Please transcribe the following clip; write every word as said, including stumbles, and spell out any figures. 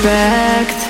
Expect